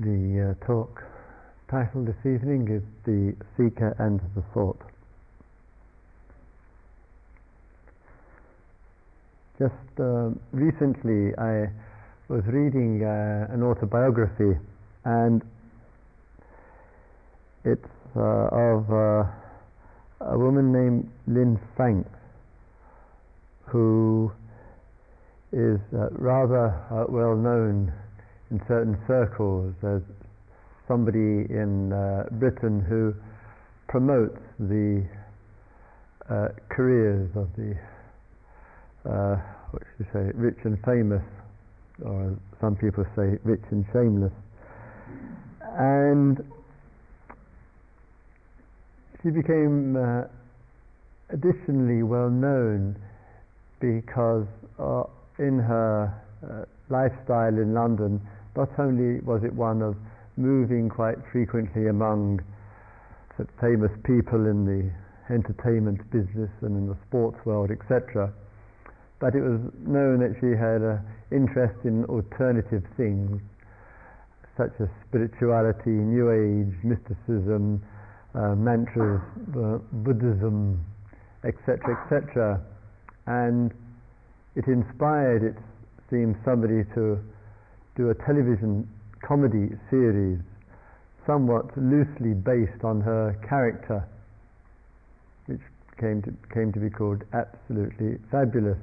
The talk title this evening is The Seeker and the Sought. Just recently I was reading an autobiography, and it's of a woman named Lynne Franks, who is rather well known in certain circles as somebody in Britain who promotes the careers of the rich and famous, or some people say rich and shameless. And she became additionally well known because in her lifestyle in London, not only was it one of moving quite frequently among famous people in the entertainment business and in the sports world, etc., but it was known that she had an interest in alternative things such as spirituality, New Age, mysticism, mantras, Buddhism, etc., etc., and it inspired, it seemed, somebody to do a television comedy series somewhat loosely based on her character, which came to be called Absolutely Fabulous.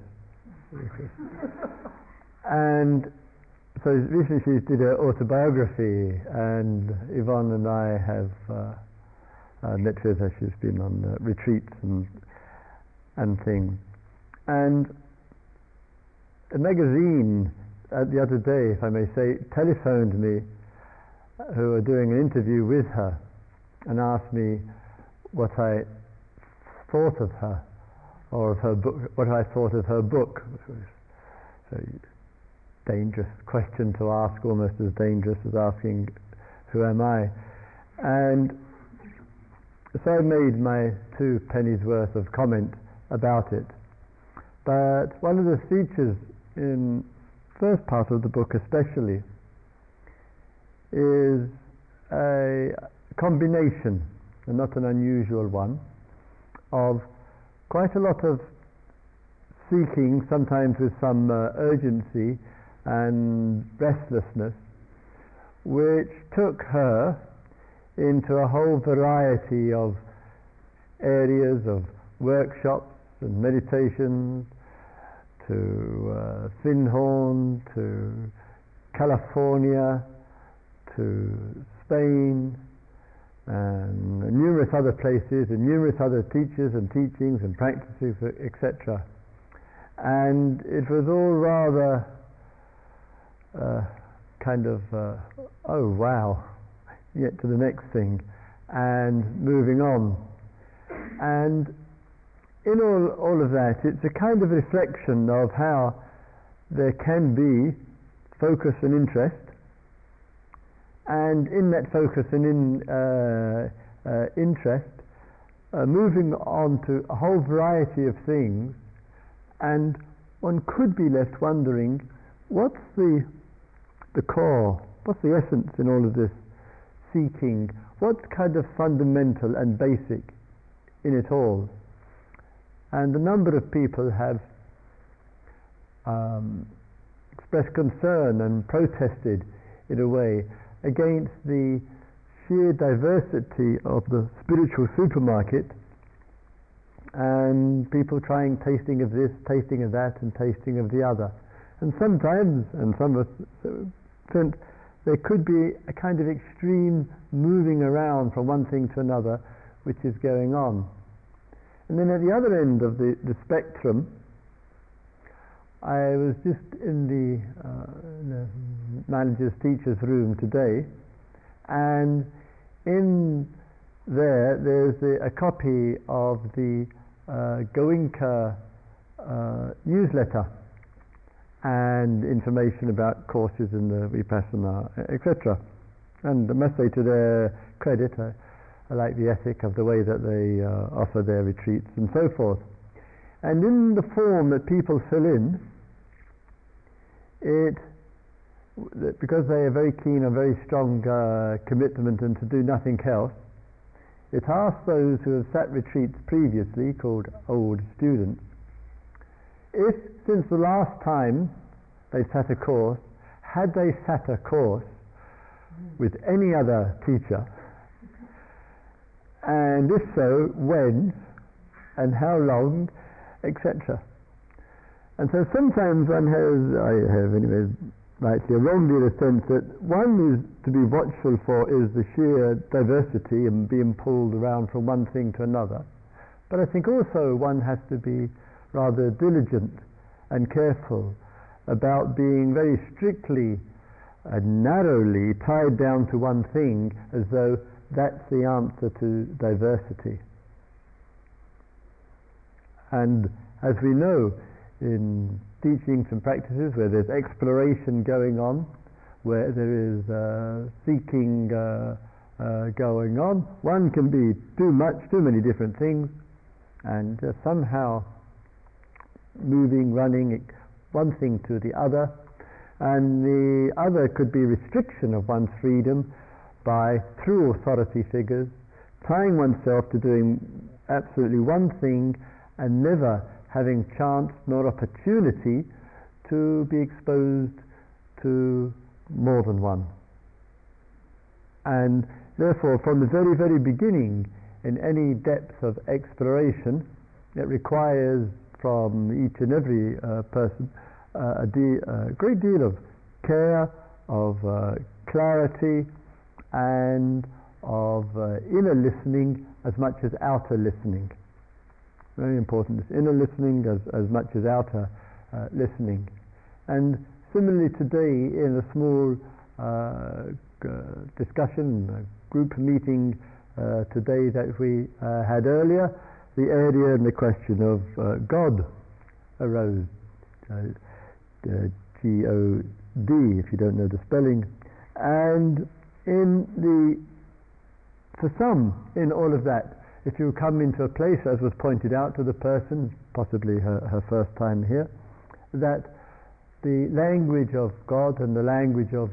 And so recently she did her autobiography, and Yvonne and I have met with her. She's been on retreats and things. And a magazine the other day, if I may say, telephoned me, who were doing an interview with her, and asked me what I thought of her, or of her book, what I thought of her book, which was a dangerous question to ask, almost as dangerous as asking, who am I? And so I made my 2 pennies worth of comment about it. But one of the features in first part of the book especially is a combination, and not an unusual one, of quite a lot of seeking, sometimes with some urgency and restlessness, which took her into a whole variety of areas of workshops and meditations, to Finnhorn, to California, to Spain, and numerous other places, and numerous other teachers and teachings and practices, etc. And it was all rather kind of, oh wow, get to the next thing, and moving on. And in all of that, it's a kind of reflection of how there can be focus and interest, and in that focus and interest, moving on to a whole variety of things, and one could be left wondering, what's the core, what's the essence in all of this seeking, what's kind of fundamental and basic in it all? And a number of people have expressed concern and protested, in a way, against the sheer diversity of the spiritual supermarket, and people trying tasting of this, tasting of that, and tasting of the other. And sometimes, and some of us, there could be a kind of extreme moving around from one thing to another, which is going on. And then at the other end of the spectrum, I was just in the manager's teacher's room today, and in there's a copy of the Goenka newsletter and information about courses in the Vipassana, etc. And I must say, to their credit, I like the ethic of the way that they offer their retreats and so forth. And in the form that people fill in, it because they are very keen on very strong commitment and to do nothing else, it asks those who have sat retreats previously, called old students, if since the last time they sat a course, had they sat a course with any other teacher, and if so, when and how long, etc. And so sometimes one has, rightly or wrongly, the sense that one is to be watchful for is the sheer diversity and being pulled around from one thing to another. But I think also one has to be rather diligent and careful about being very strictly and narrowly tied down to one thing, as though that's the answer to diversity. And as we know, in teachings and practices where there's exploration going on, where there is seeking going on, one can be too much, too many different things, and somehow moving, running one thing to the other, and the other could be restriction of one's freedom by, through authority figures, tying oneself to doing absolutely one thing and never having chance nor opportunity to be exposed to more than one. And therefore, from the very, very beginning, in any depth of exploration, it requires from each and every person a great deal of care, of clarity, and of inner listening as much as outer listening. Very important, this inner listening as much as outer listening. And similarly today, in a small discussion, group meeting today that we had earlier, the area and the question of God arose. G-O-D, if you don't know the spelling. And for some, in all of that, if you come into a place, as was pointed out to the person, possibly her first time here, that the language of God and the language of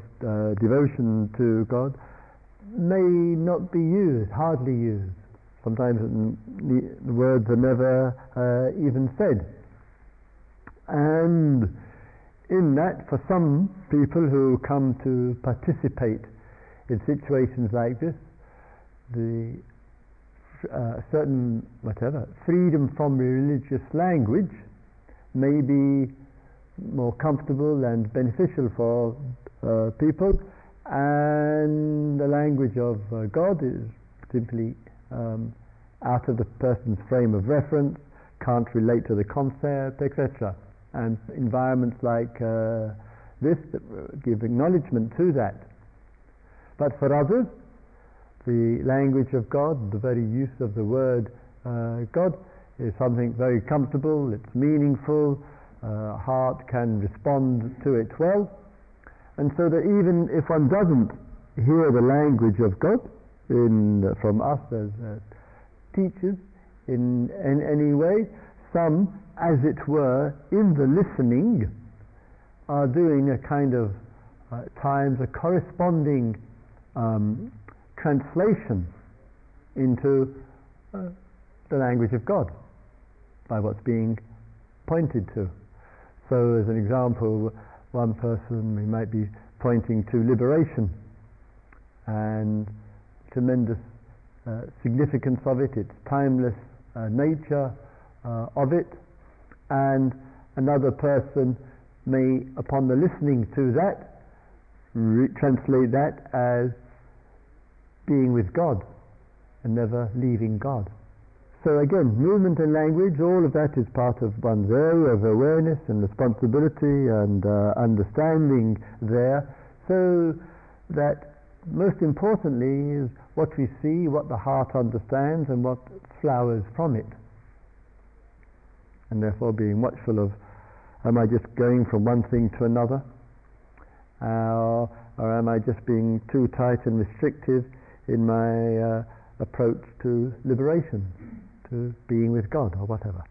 devotion to God may not be used, hardly used. Sometimes the words are never even said. And in that, for some people who come to participate in situations like this, the certain freedom from religious language may be more comfortable and beneficial for people, and the language of God is simply out of the person's frame of reference, can't relate to the concept, etc. And environments like this give acknowledgement to that. But for others, the language of God, the very use of the word God, is something very comfortable, it's meaningful, heart can respond to it well, and so that even if one doesn't hear the language of God from us as teachers in any way, some, as it were, in the listening, are doing a kind of, at times, a corresponding translation into the language of God by what's being pointed to. So as an example, one person we might be pointing to liberation and tremendous significance of it, its timeless nature of it, and another person may, upon the listening to that, translate that as being with God and never leaving God. So again, movement and language, all of that is part of one's area of awareness and responsibility and understanding there, so that most importantly is what we see, what the heart understands, and what flowers from it. And therefore being watchful of, am I just going from one thing to another, or am I just being too tight and restrictive in my approach to liberation, to being with God, or whatever.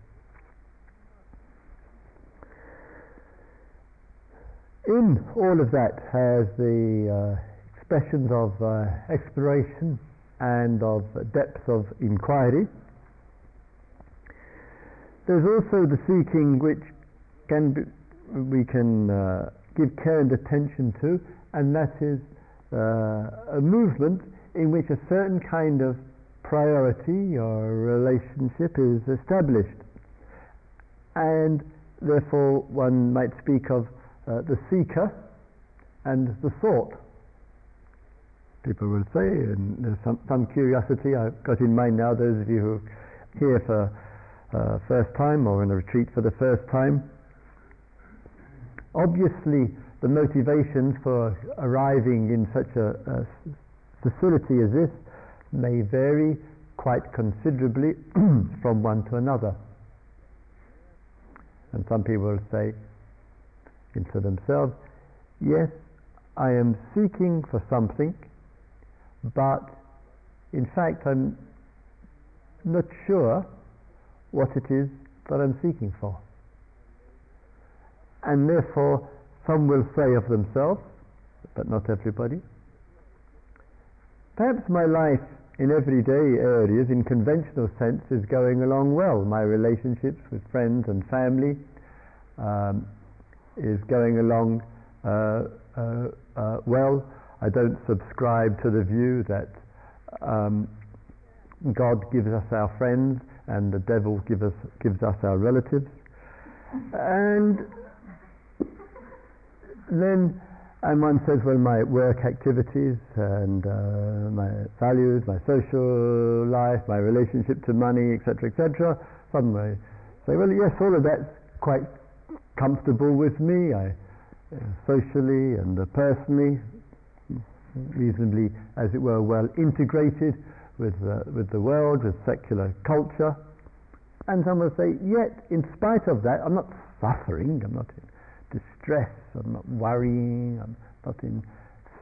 In all of that has the expressions of exploration and of depth of inquiry. There's also the seeking which can be, we can give care and attention to, and that is a movement in which a certain kind of priority or relationship is established, and therefore one might speak of the seeker and the thought. People will say, and there's some curiosity, I've got in mind now those of you who are here for first time or in a retreat for the first time, obviously the motivations for arriving in such a facility as this may vary quite considerably from one to another. And some people will say into themselves, yes, I am seeking for something, but in fact I'm not sure what it is that I'm seeking for. And therefore some will say of themselves, but not everybody, perhaps my life in everyday areas in conventional sense is going along well, my relationships with friends and family is going along well. I don't subscribe to the view that God gives us our friends and the devil gives us our relatives. And then, and one says, well, my work activities and my values, my social life, my relationship to money, etc., etc. Some may say, well, yes, all of that's quite comfortable with me. I socially and personally, reasonably, as it were, well integrated with the world, with secular culture. And some will say, yet in spite of that, I'm not suffering, I'm not in distress, I'm not worrying, I'm not in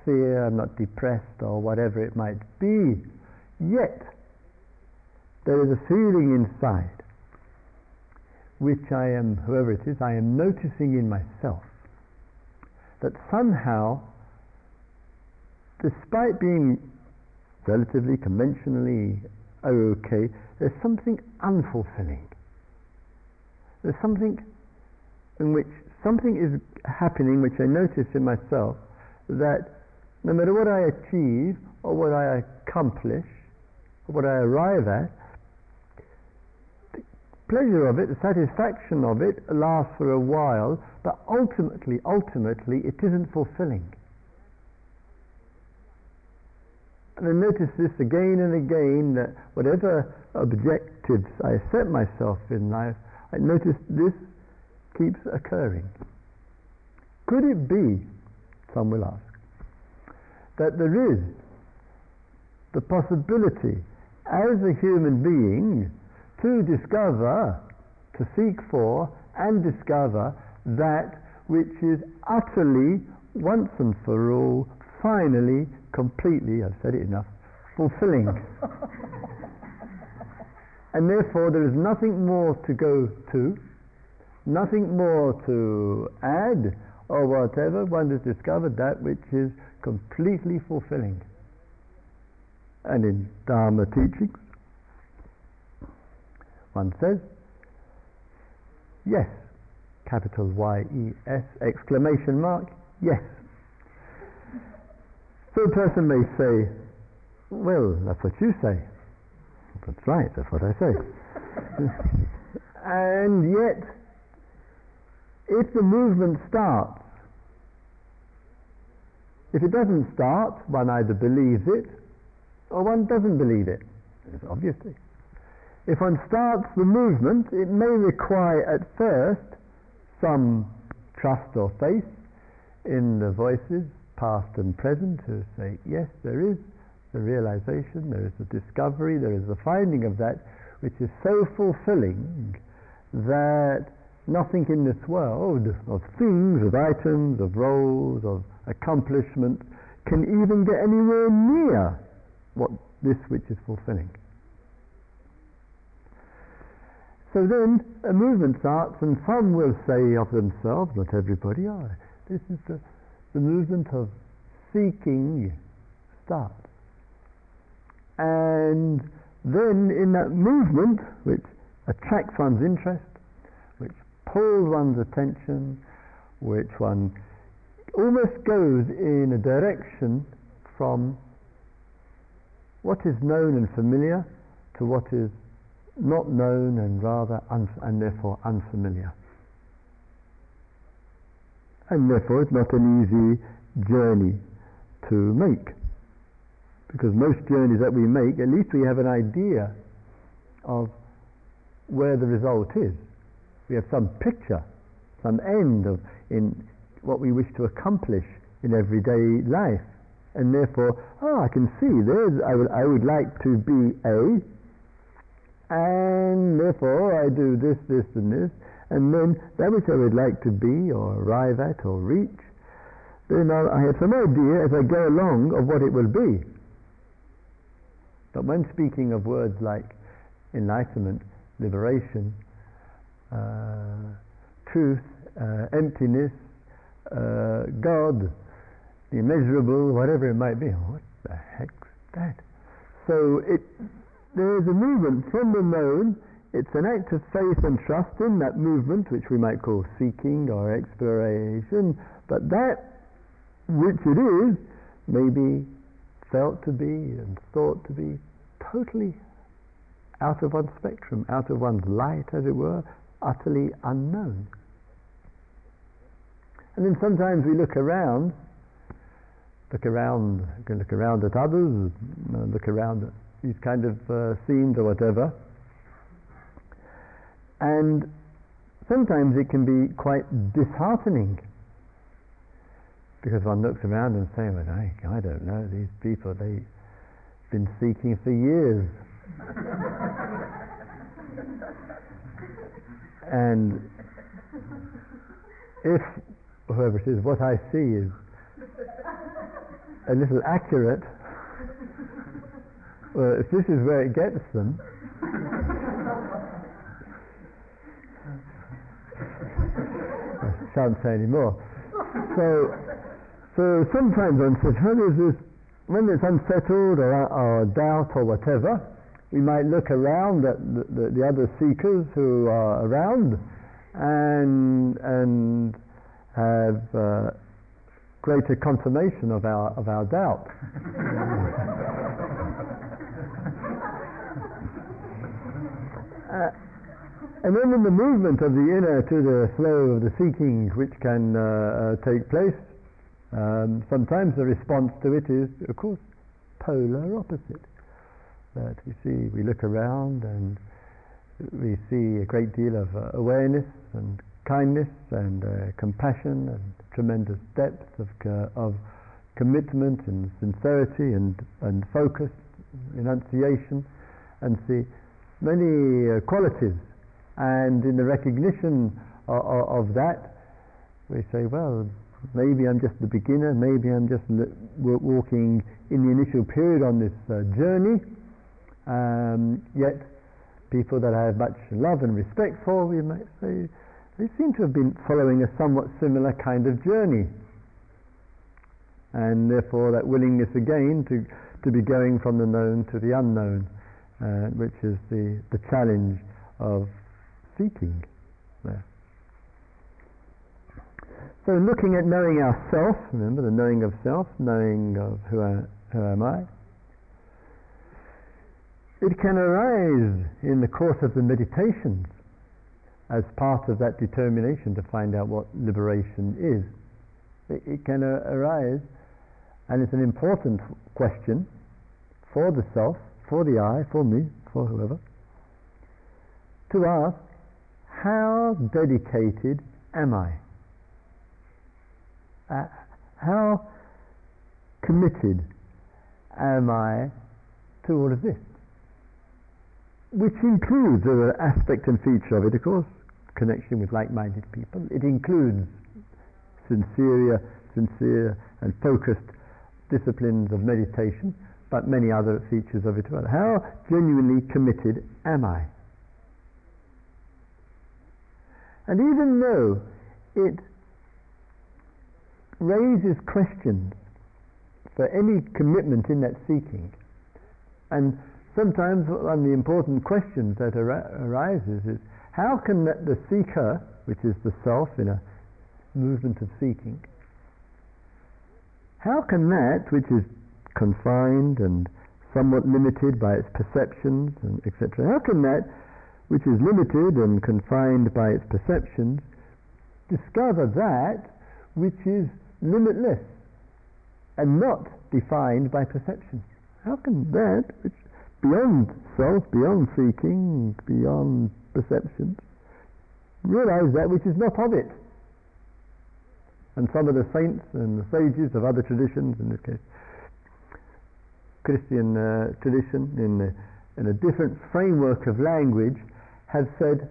fear, I'm not depressed or whatever it might be, yet there is a feeling inside which I am, whoever it is, I am noticing in myself, that somehow, despite being relatively conventionally okay, there's something unfulfilling. There's something in which something is happening which I notice in myself, that no matter what I achieve or what I accomplish or what I arrive at, the pleasure of it, the satisfaction of it lasts for a while, but ultimately it isn't fulfilling. And I notice this again and again, that whatever objectives I set myself in life, I notice this keeps occurring. Could it be, some will ask, that there is the possibility as a human being to discover, to seek for and discover that which is utterly, once and for all, finally, completely, I've said it enough, fulfilling. And therefore there is nothing more to go to, nothing more to add or whatever. One has discovered that which is completely fulfilling. And in Dharma teachings one says, yes, capital YES, exclamation mark, yes. So a person may say, well, that's what you say. That's right, that's what I say. And yet, if the movement starts, if it doesn't start, one either believes it or one doesn't believe it, obviously. If one starts the movement, it may require at first some trust or faith in the voices, past and present, to say, yes, there is the realization, there is the discovery, there is the finding of that which is so fulfilling that nothing in this world of things, of items, of roles, of accomplishments can even get anywhere near what this which is fulfilling. So then a movement starts, and some will say of themselves, not everybody, This is the movement of seeking stops. And then in that movement, which attracts one's interest, which pulls one's attention, which one almost goes in a direction from what is known and familiar to what is not known and therefore unfamiliar. And therefore it's not an easy journey to make, because most journeys that we make, at least we have an idea of where the result is. We have some picture, some end of in what we wish to accomplish in everyday life, and therefore, I can see there's I would like to be A, and therefore I do this, this and this, and then that which I would like to be or arrive at or reach, then I have some idea as I go along of what it will be. But when speaking of words like enlightenment, liberation, truth, emptiness, God, the immeasurable, whatever it might be, what the heck's that? So there is a movement from the known. It's an act of faith and trust in that movement, which we might call seeking or exploration, but that which it is may be felt to be and thought to be totally out of one's spectrum, out of one's light, as it were, utterly unknown. And then sometimes we look around at others, look around at these kind of scenes or whatever, and sometimes it can be quite disheartening, because one looks around and says, well, I don't know, these people, they've been seeking for years. And if, whoever it is, what I see is a little accurate, well, if this is where it gets them, I shan't say any more. So sometimes one says, when there's unsettled or doubt or whatever, we might look around at the other seekers who are around and have greater confirmation of our doubt. And then in the movement of the inner to the flow of the seeking, which can take place, sometimes the response to it is, of course, polar opposite. That we look around and we see a great deal of awareness and kindness and compassion and tremendous depth of commitment and sincerity and focus, renunciation, and see many qualities. And in the recognition of that, we say, well, maybe I'm just the beginner, maybe I'm just walking in the initial period on this journey, yet people that I have much love and respect for, we might say, they seem to have been following a somewhat similar kind of journey, and therefore that willingness again to be going from the known to the unknown, which is the challenge of seeking. So looking at knowing ourself, remember the knowing of self, knowing of who am I, it can arise in the course of the meditations as part of that determination to find out what liberation is. It can arise, and it's an important question for the self, for the I, for me, for whoever, to ask, how dedicated am I? How committed am I to all of this? Which includes an aspect and feature of it, of course, connection with like-minded people. It includes sincere and focused disciplines of meditation, but many other features of it as well. How genuinely committed am I? And even though it raises questions for any commitment in that seeking. And sometimes one of the important questions that arises is, how can the seeker, which is the self in a movement of seeking, how can that which is confined and somewhat limited by its perceptions and etc., how can that which is limited and confined by its perceptions discover that which is limitless and not defined by perceptions? How can that which beyond self, beyond seeking, beyond perceptions, realize that which is not of it? And some of the saints and the sages of other traditions, in this case Christian tradition, in a different framework of language, have said,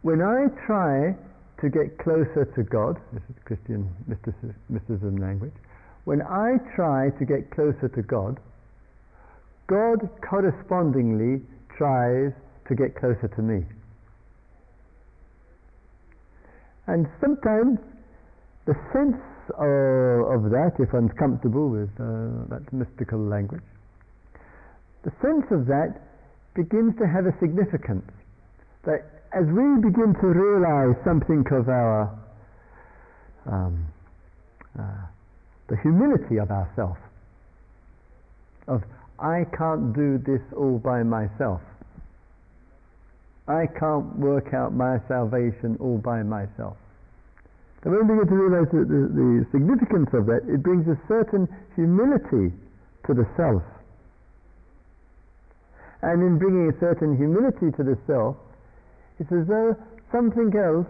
when I try to get closer to God, this is Christian mysticism language, when I try to get closer to God, God correspondingly tries to get closer to me. And sometimes the sense of that, if one's comfortable with that mystical language, the sense of that begins to have a significance, that as we begin to realize something of our the humility of ourself, of I can't do this all by myself, I can't work out my salvation all by myself. And when we begin to realize the significance of that, it brings a certain humility to the self. And in bringing a certain humility to the self, it's as though something else,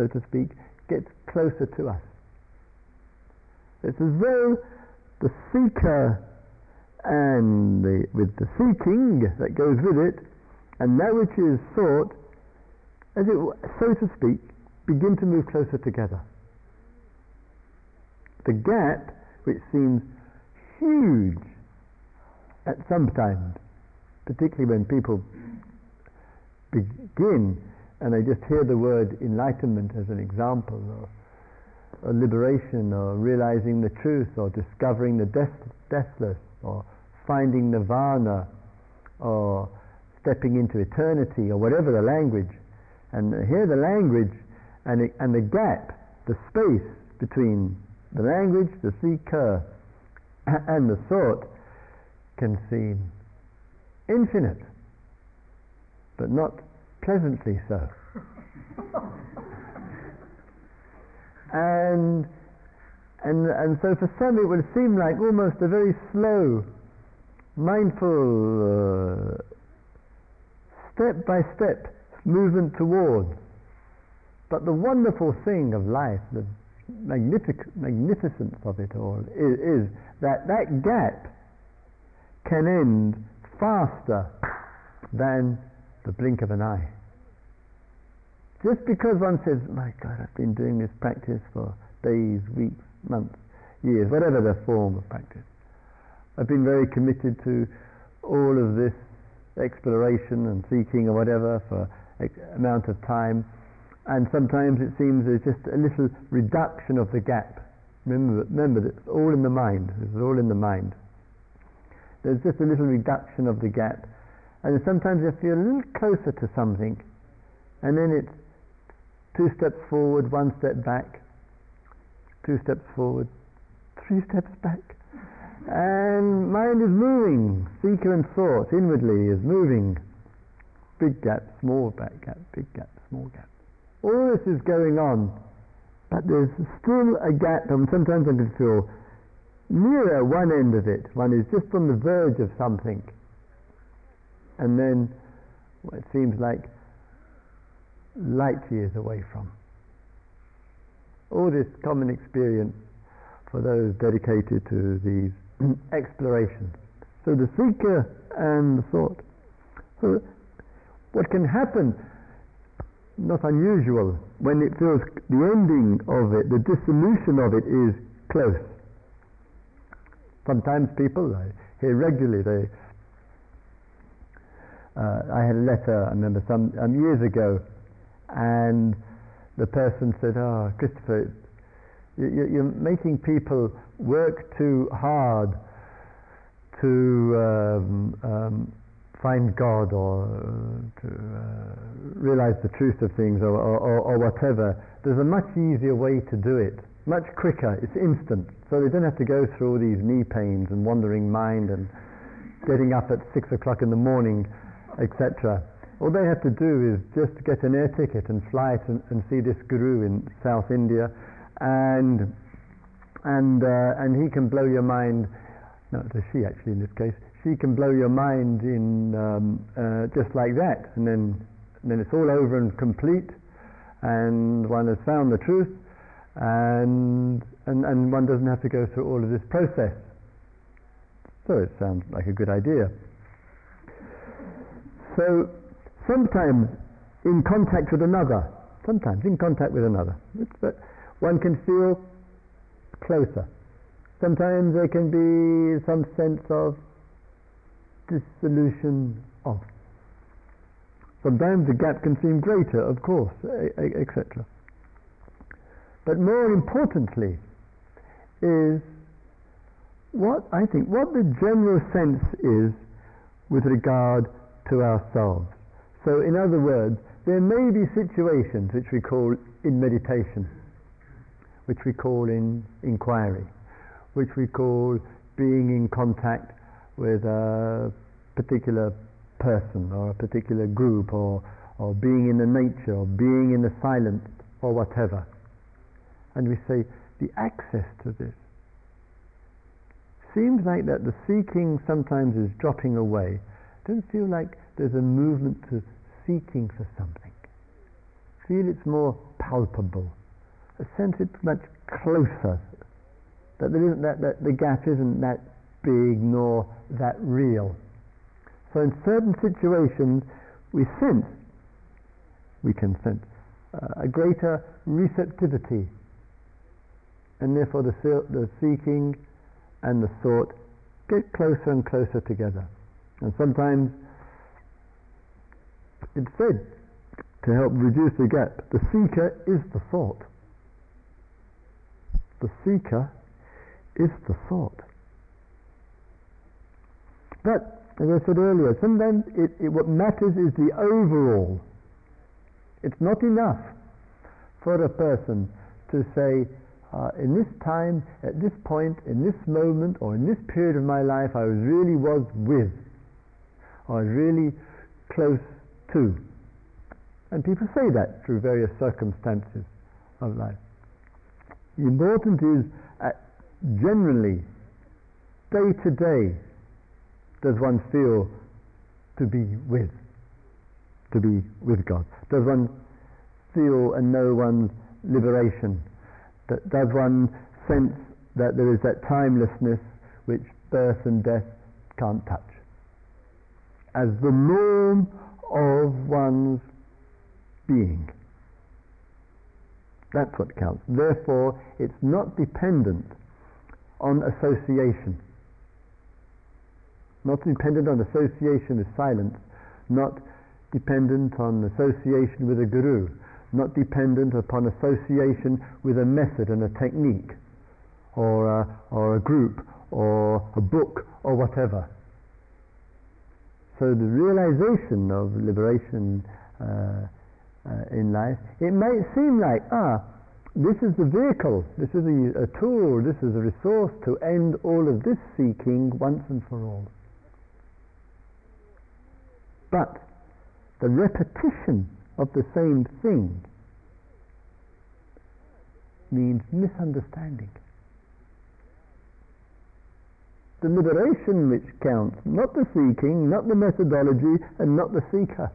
so to speak, gets closer to us. It's as though the seeker and with the seeking that goes with it, and that which is sought, as it, so to speak, begin to move closer together. The gap, which seems huge at some times, particularly when people begin and they just hear the word enlightenment as an example, or liberation, or realizing the truth, or discovering the deathless, or finding nirvana, or stepping into eternity, or whatever the language, and hear the language, and the gap, the space between the language, the seeker, and the thought can seem infinite, but not pleasantly so. and so for some it would seem like almost a very slow, mindful, step by step movement towards. But the wonderful thing of life, the magnificence of it all, is that that gap can end faster than the blink of an eye. Just because one says, my God, I've been doing this practice for days, weeks, months, years, whatever the form of practice, I've been very committed to all of this exploration and seeking or whatever for X amount of time, and sometimes it seems there's just a little reduction of the gap. Remember that it's all in the mind. This is all in the mind. There's just a little reduction of the gap, and sometimes you feel a little closer to something, and then it's 2 steps forward, 1 step back, 2 steps forward, 3 steps back, and mind is moving. Seeker and thought inwardly is moving. Big gap, small back gap, big gap, small gap. All this is going on, but there's still a gap, and sometimes I can feel nearer one end of it. One is just on the verge of something, and then it seems like light years away from. All this common experience for those dedicated to these explorations. So the seeker and the thought. So what can happen? Not unusual when it feels the ending of it, the dissolution of it is close. Sometimes people, I hear regularly, I had a letter, I remember some years ago, and the person said, Christopher, you're making people work too hard to find God or to realize the truth of things or whatever. There's a much easier way to do it, much quicker, it's instant, so they don't have to go through all these knee pains and wandering mind and getting up at 6 o'clock in the morning, etc. All they have to do is just get an air ticket and fly to and see this guru in South India, and he can blow your mind. No, it's a she actually in this case. She can blow your mind in just like that, and then it's all over and complete, and one has found the truth, and one doesn't have to go through all of this process. So it sounds like a good idea. So sometimes in contact with another, but one can feel closer. Sometimes there can be some sense of dissolution off. Sometimes the gap can seem greater, of course, etc. But more importantly is what I think, what the general sense is with regard to ourselves. So in other words, there may be situations which we call in meditation, which we call in inquiry, which we call being in contact with a particular person or a particular group, or being in the nature, or being in the silence, or whatever. And we say the access to this seems like that the seeking sometimes is dropping away. Don't feel like there's a movement to seeking for something. Feel it's more palpable. A sense it's much closer. That there isn't that the gap isn't that big nor that real. So in certain situations, we can sense a greater receptivity, and therefore the seeking and the thought get closer and closer together. And sometimes it's said to help reduce the gap, the seeker is the thought. The seeker is the thought. But, as I said earlier, sometimes what matters is the overall. It's not enough for a person to say, in this time, at this point, in this moment, or in this period of my life, I really was with, or really close to. And people say that through various circumstances of life. The important is, generally, day to day, does one feel to be with God? Does one feel and know one's liberation? Does one sense that there is that timelessness which birth and death can't touch? As the norm of one's being. That's what counts. Therefore, it's not dependent on association. Not dependent on association with silence, not dependent on association with a guru, not dependent upon association with a method and a technique, or a group, or a book, or whatever. So the realization of liberation in life, it might seem like, this is the vehicle, this is a tool, this is a resource to end all of this seeking once and for all. But the repetition of the same thing means misunderstanding. The liberation which counts, not the seeking, not the methodology, and not the seeker.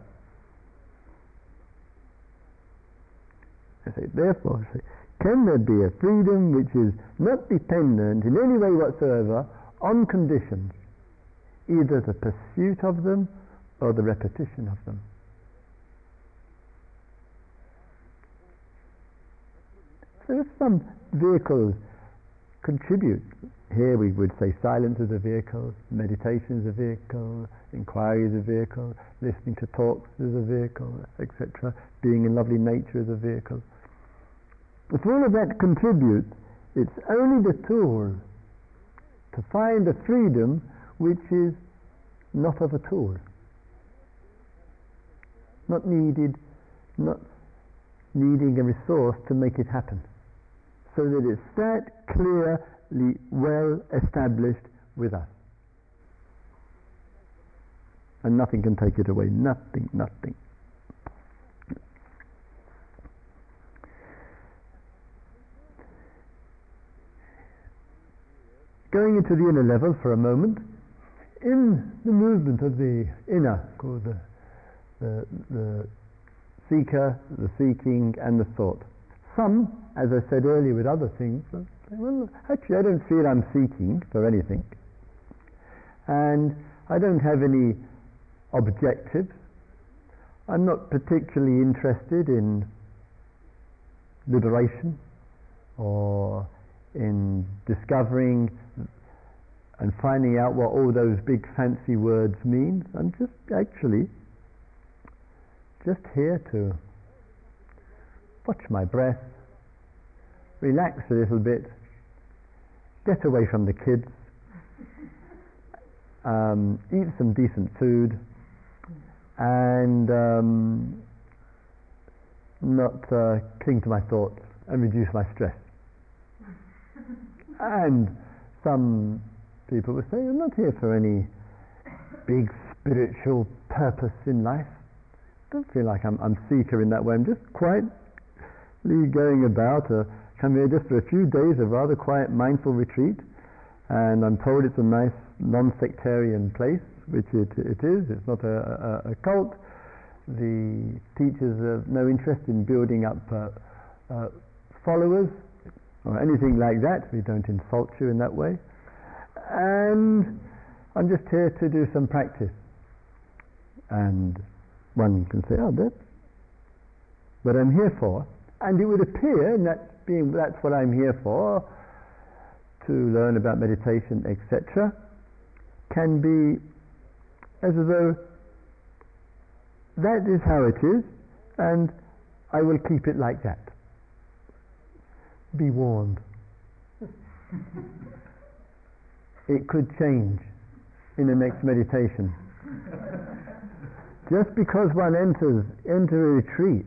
Therefore, can there be a freedom which is not dependent in any way whatsoever on conditions, either the pursuit of them or the repetition of them? So if some vehicles contribute, here we would say silence is a vehicle, meditation is a vehicle, inquiry is a vehicle, listening to talks is a vehicle, etc., being in lovely nature is a vehicle. But all of that contributes. It's only the tool to find a freedom which is not of a tool, not needed, not needing a resource to make it happen, so that it's that clearly well established with us, and nothing can take it away. Nothing. Going into the inner level for a moment, in the movement of the inner, called the seeker, the seeking, and the thought. Some, as I said earlier with other things, say, well, actually I don't feel I'm seeking for anything, and I don't have any objectives. I'm not particularly interested in liberation or in discovering and finding out what all those big fancy words mean. I'm just actually just here to watch my breath, relax a little bit, get away from the kids, eat some decent food, and not cling to my thoughts and reduce my stress. And some people would say, I'm not here for any big spiritual purpose in life. I don't feel like I'm seeker in that way. I'm just quietly going about. Come here just for a few days, a rather quiet, mindful retreat. And I'm told it's a nice, non-sectarian place, which it is. It's not a cult. The teachers have no interest in building up followers or anything like that. We don't insult you in that way. And I'm just here to do some practice. And one can say, oh, that's what I'm here for. And it would appear, and that's what I'm here for, to learn about meditation, etc., can be as though that is how it is, and I will keep it like that. Be warned. It could change in the next meditation. Just because one enters into a retreat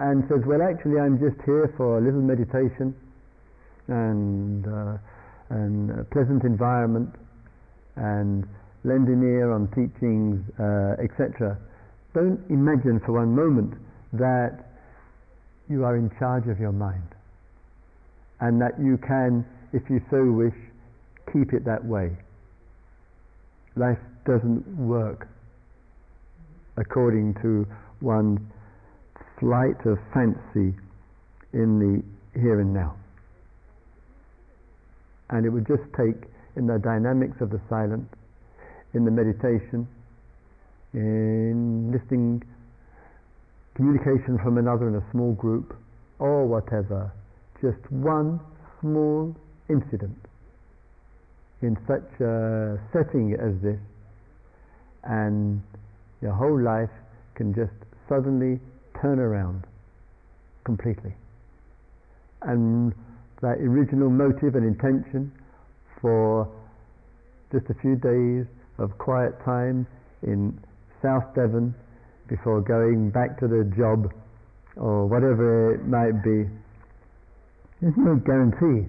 and says, well, actually I'm just here for a little meditation and a pleasant environment and lend an ear on teachings, etc. Don't imagine for one moment that you are in charge of your mind, and that you can, if you so wish, keep it that way. Life doesn't work according to one's flight of fancy in the here and now. And it would just take, in the dynamics of the silence, in the meditation, in listening, communication from another in a small group, or whatever, just one small incident in such a setting as this, and your whole life can just suddenly turn around completely. And that original motive and intention for just a few days of quiet time in South Devon before going back to the job or whatever it might be, there's no guarantee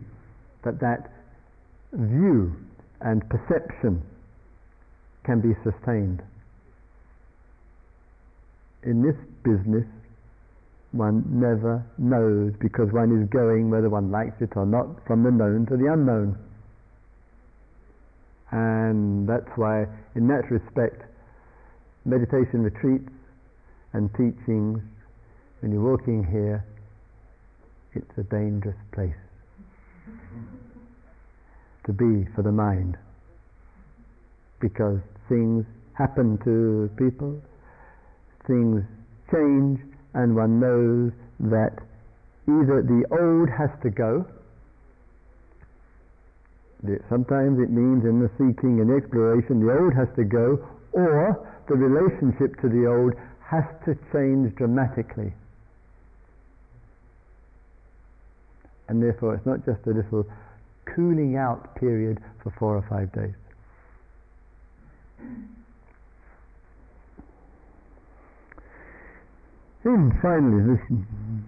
that that view and perception can be sustained. In this business, one never knows, because one is going, whether one likes it or not, from the known to the unknown. And that's why, in that respect, meditation retreats and teachings, when you're walking here, it's a dangerous place to be for the mind, because things happen to people, things change, and one knows that either the old has to go. Sometimes it means in the seeking and exploration the old has to go, or the relationship to the old has to change dramatically. and therefore it's not just a little cooling out period for 4 or 5 days. Then finally this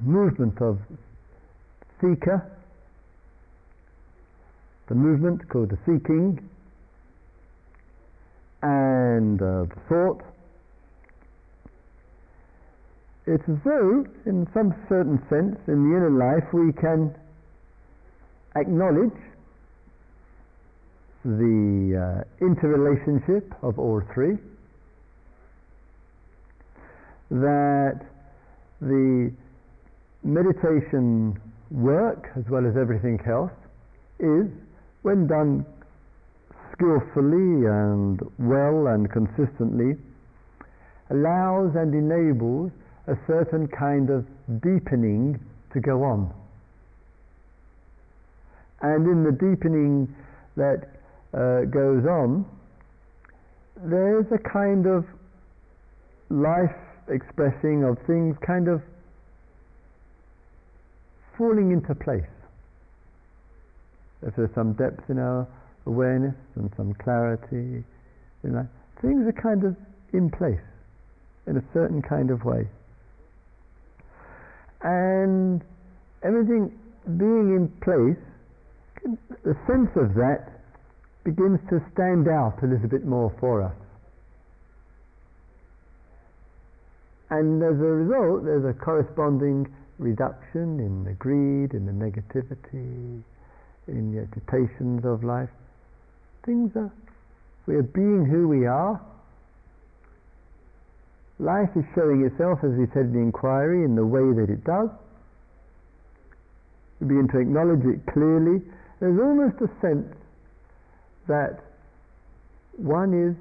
movement of seeker, the movement called the seeking, and the thought. It's as though, in some certain sense, in the inner life we can acknowledge the interrelationship of all three, that the meditation work, as well as everything else, is, when done skillfully and well and consistently, allows and enables a certain kind of deepening to go on. And in the deepening that goes on, there's a kind of life expressing of things kind of falling into place. If there's some depth in our awareness and some clarity, you know, things are kind of in place in a certain kind of way. And everything being in place, the sense of that begins to stand out a little bit more for us. And as a result, there's a corresponding reduction in the greed, in the negativity, in the agitations of life. Things are, we are being who we are. Life is showing itself, as we said in the inquiry, in the way that it does. We begin to acknowledge it clearly. There's almost a sense that one is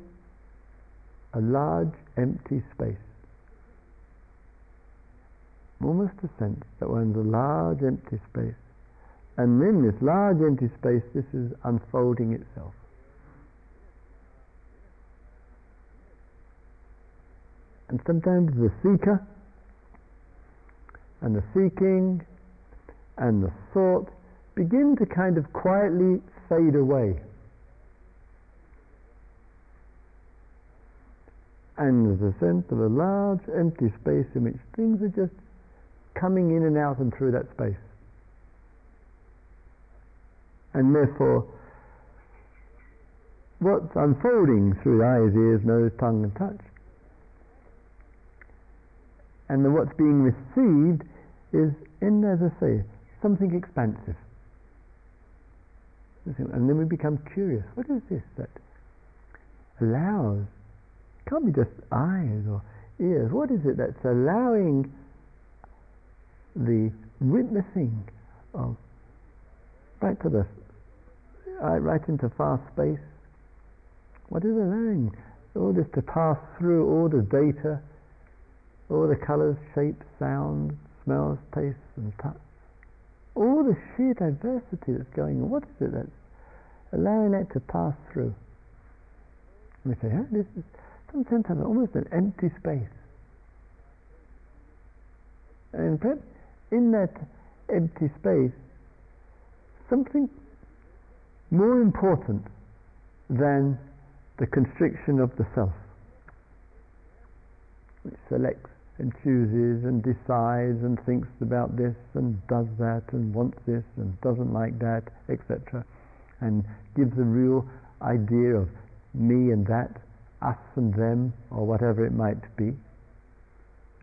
a large empty space. Almost a sense that one's a large empty space. And in this large empty space, this is unfolding itself. And sometimes the seeker and the seeking and the thought begin to kind of quietly fade away. And there's a sense of a large empty space in which things are just coming in and out and through that space. And therefore, what's unfolding through the eyes, ears, nose, tongue and touch, and then what's being received is, in, as I say, something expansive. And then we become curious. What is this that allows? It can't be just eyes or ears. What is it that's allowing the witnessing of right into fast space? What is allowing all this to pass through, all the data, all the colours, shapes, sounds, smells, tastes and touch, all the sheer diversity that's going on? What is it that's allowing that to pass through? And we say, oh, this is sometimes almost an empty space. And perhaps in that empty space, something more important than the constriction of the self, which selects and chooses and decides and thinks about this and does that and wants this and doesn't like that, etc., and gives a real idea of me and that, us and them, or whatever it might be,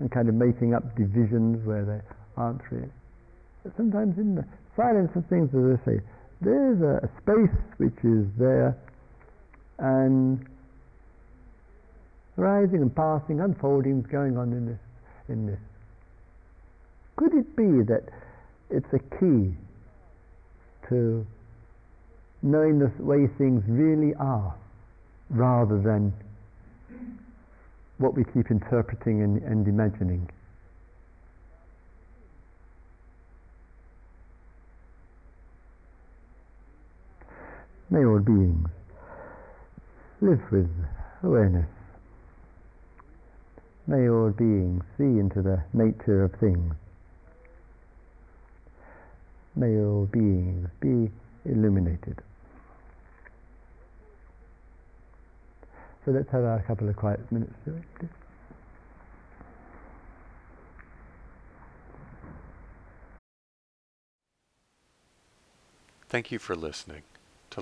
and kind of making up divisions where they aren't real. But sometimes in the silence of things, as I say, there's a space which is there and rising and passing, unfoldings going on in this. Could it be that it's a key to knowing the way things really are, rather than what we keep interpreting and imagining? May all beings live with awareness. May all beings see into the nature of things. male beings be illuminated. So let's have a couple of quiet minutes to it, please. Thank you for listening. To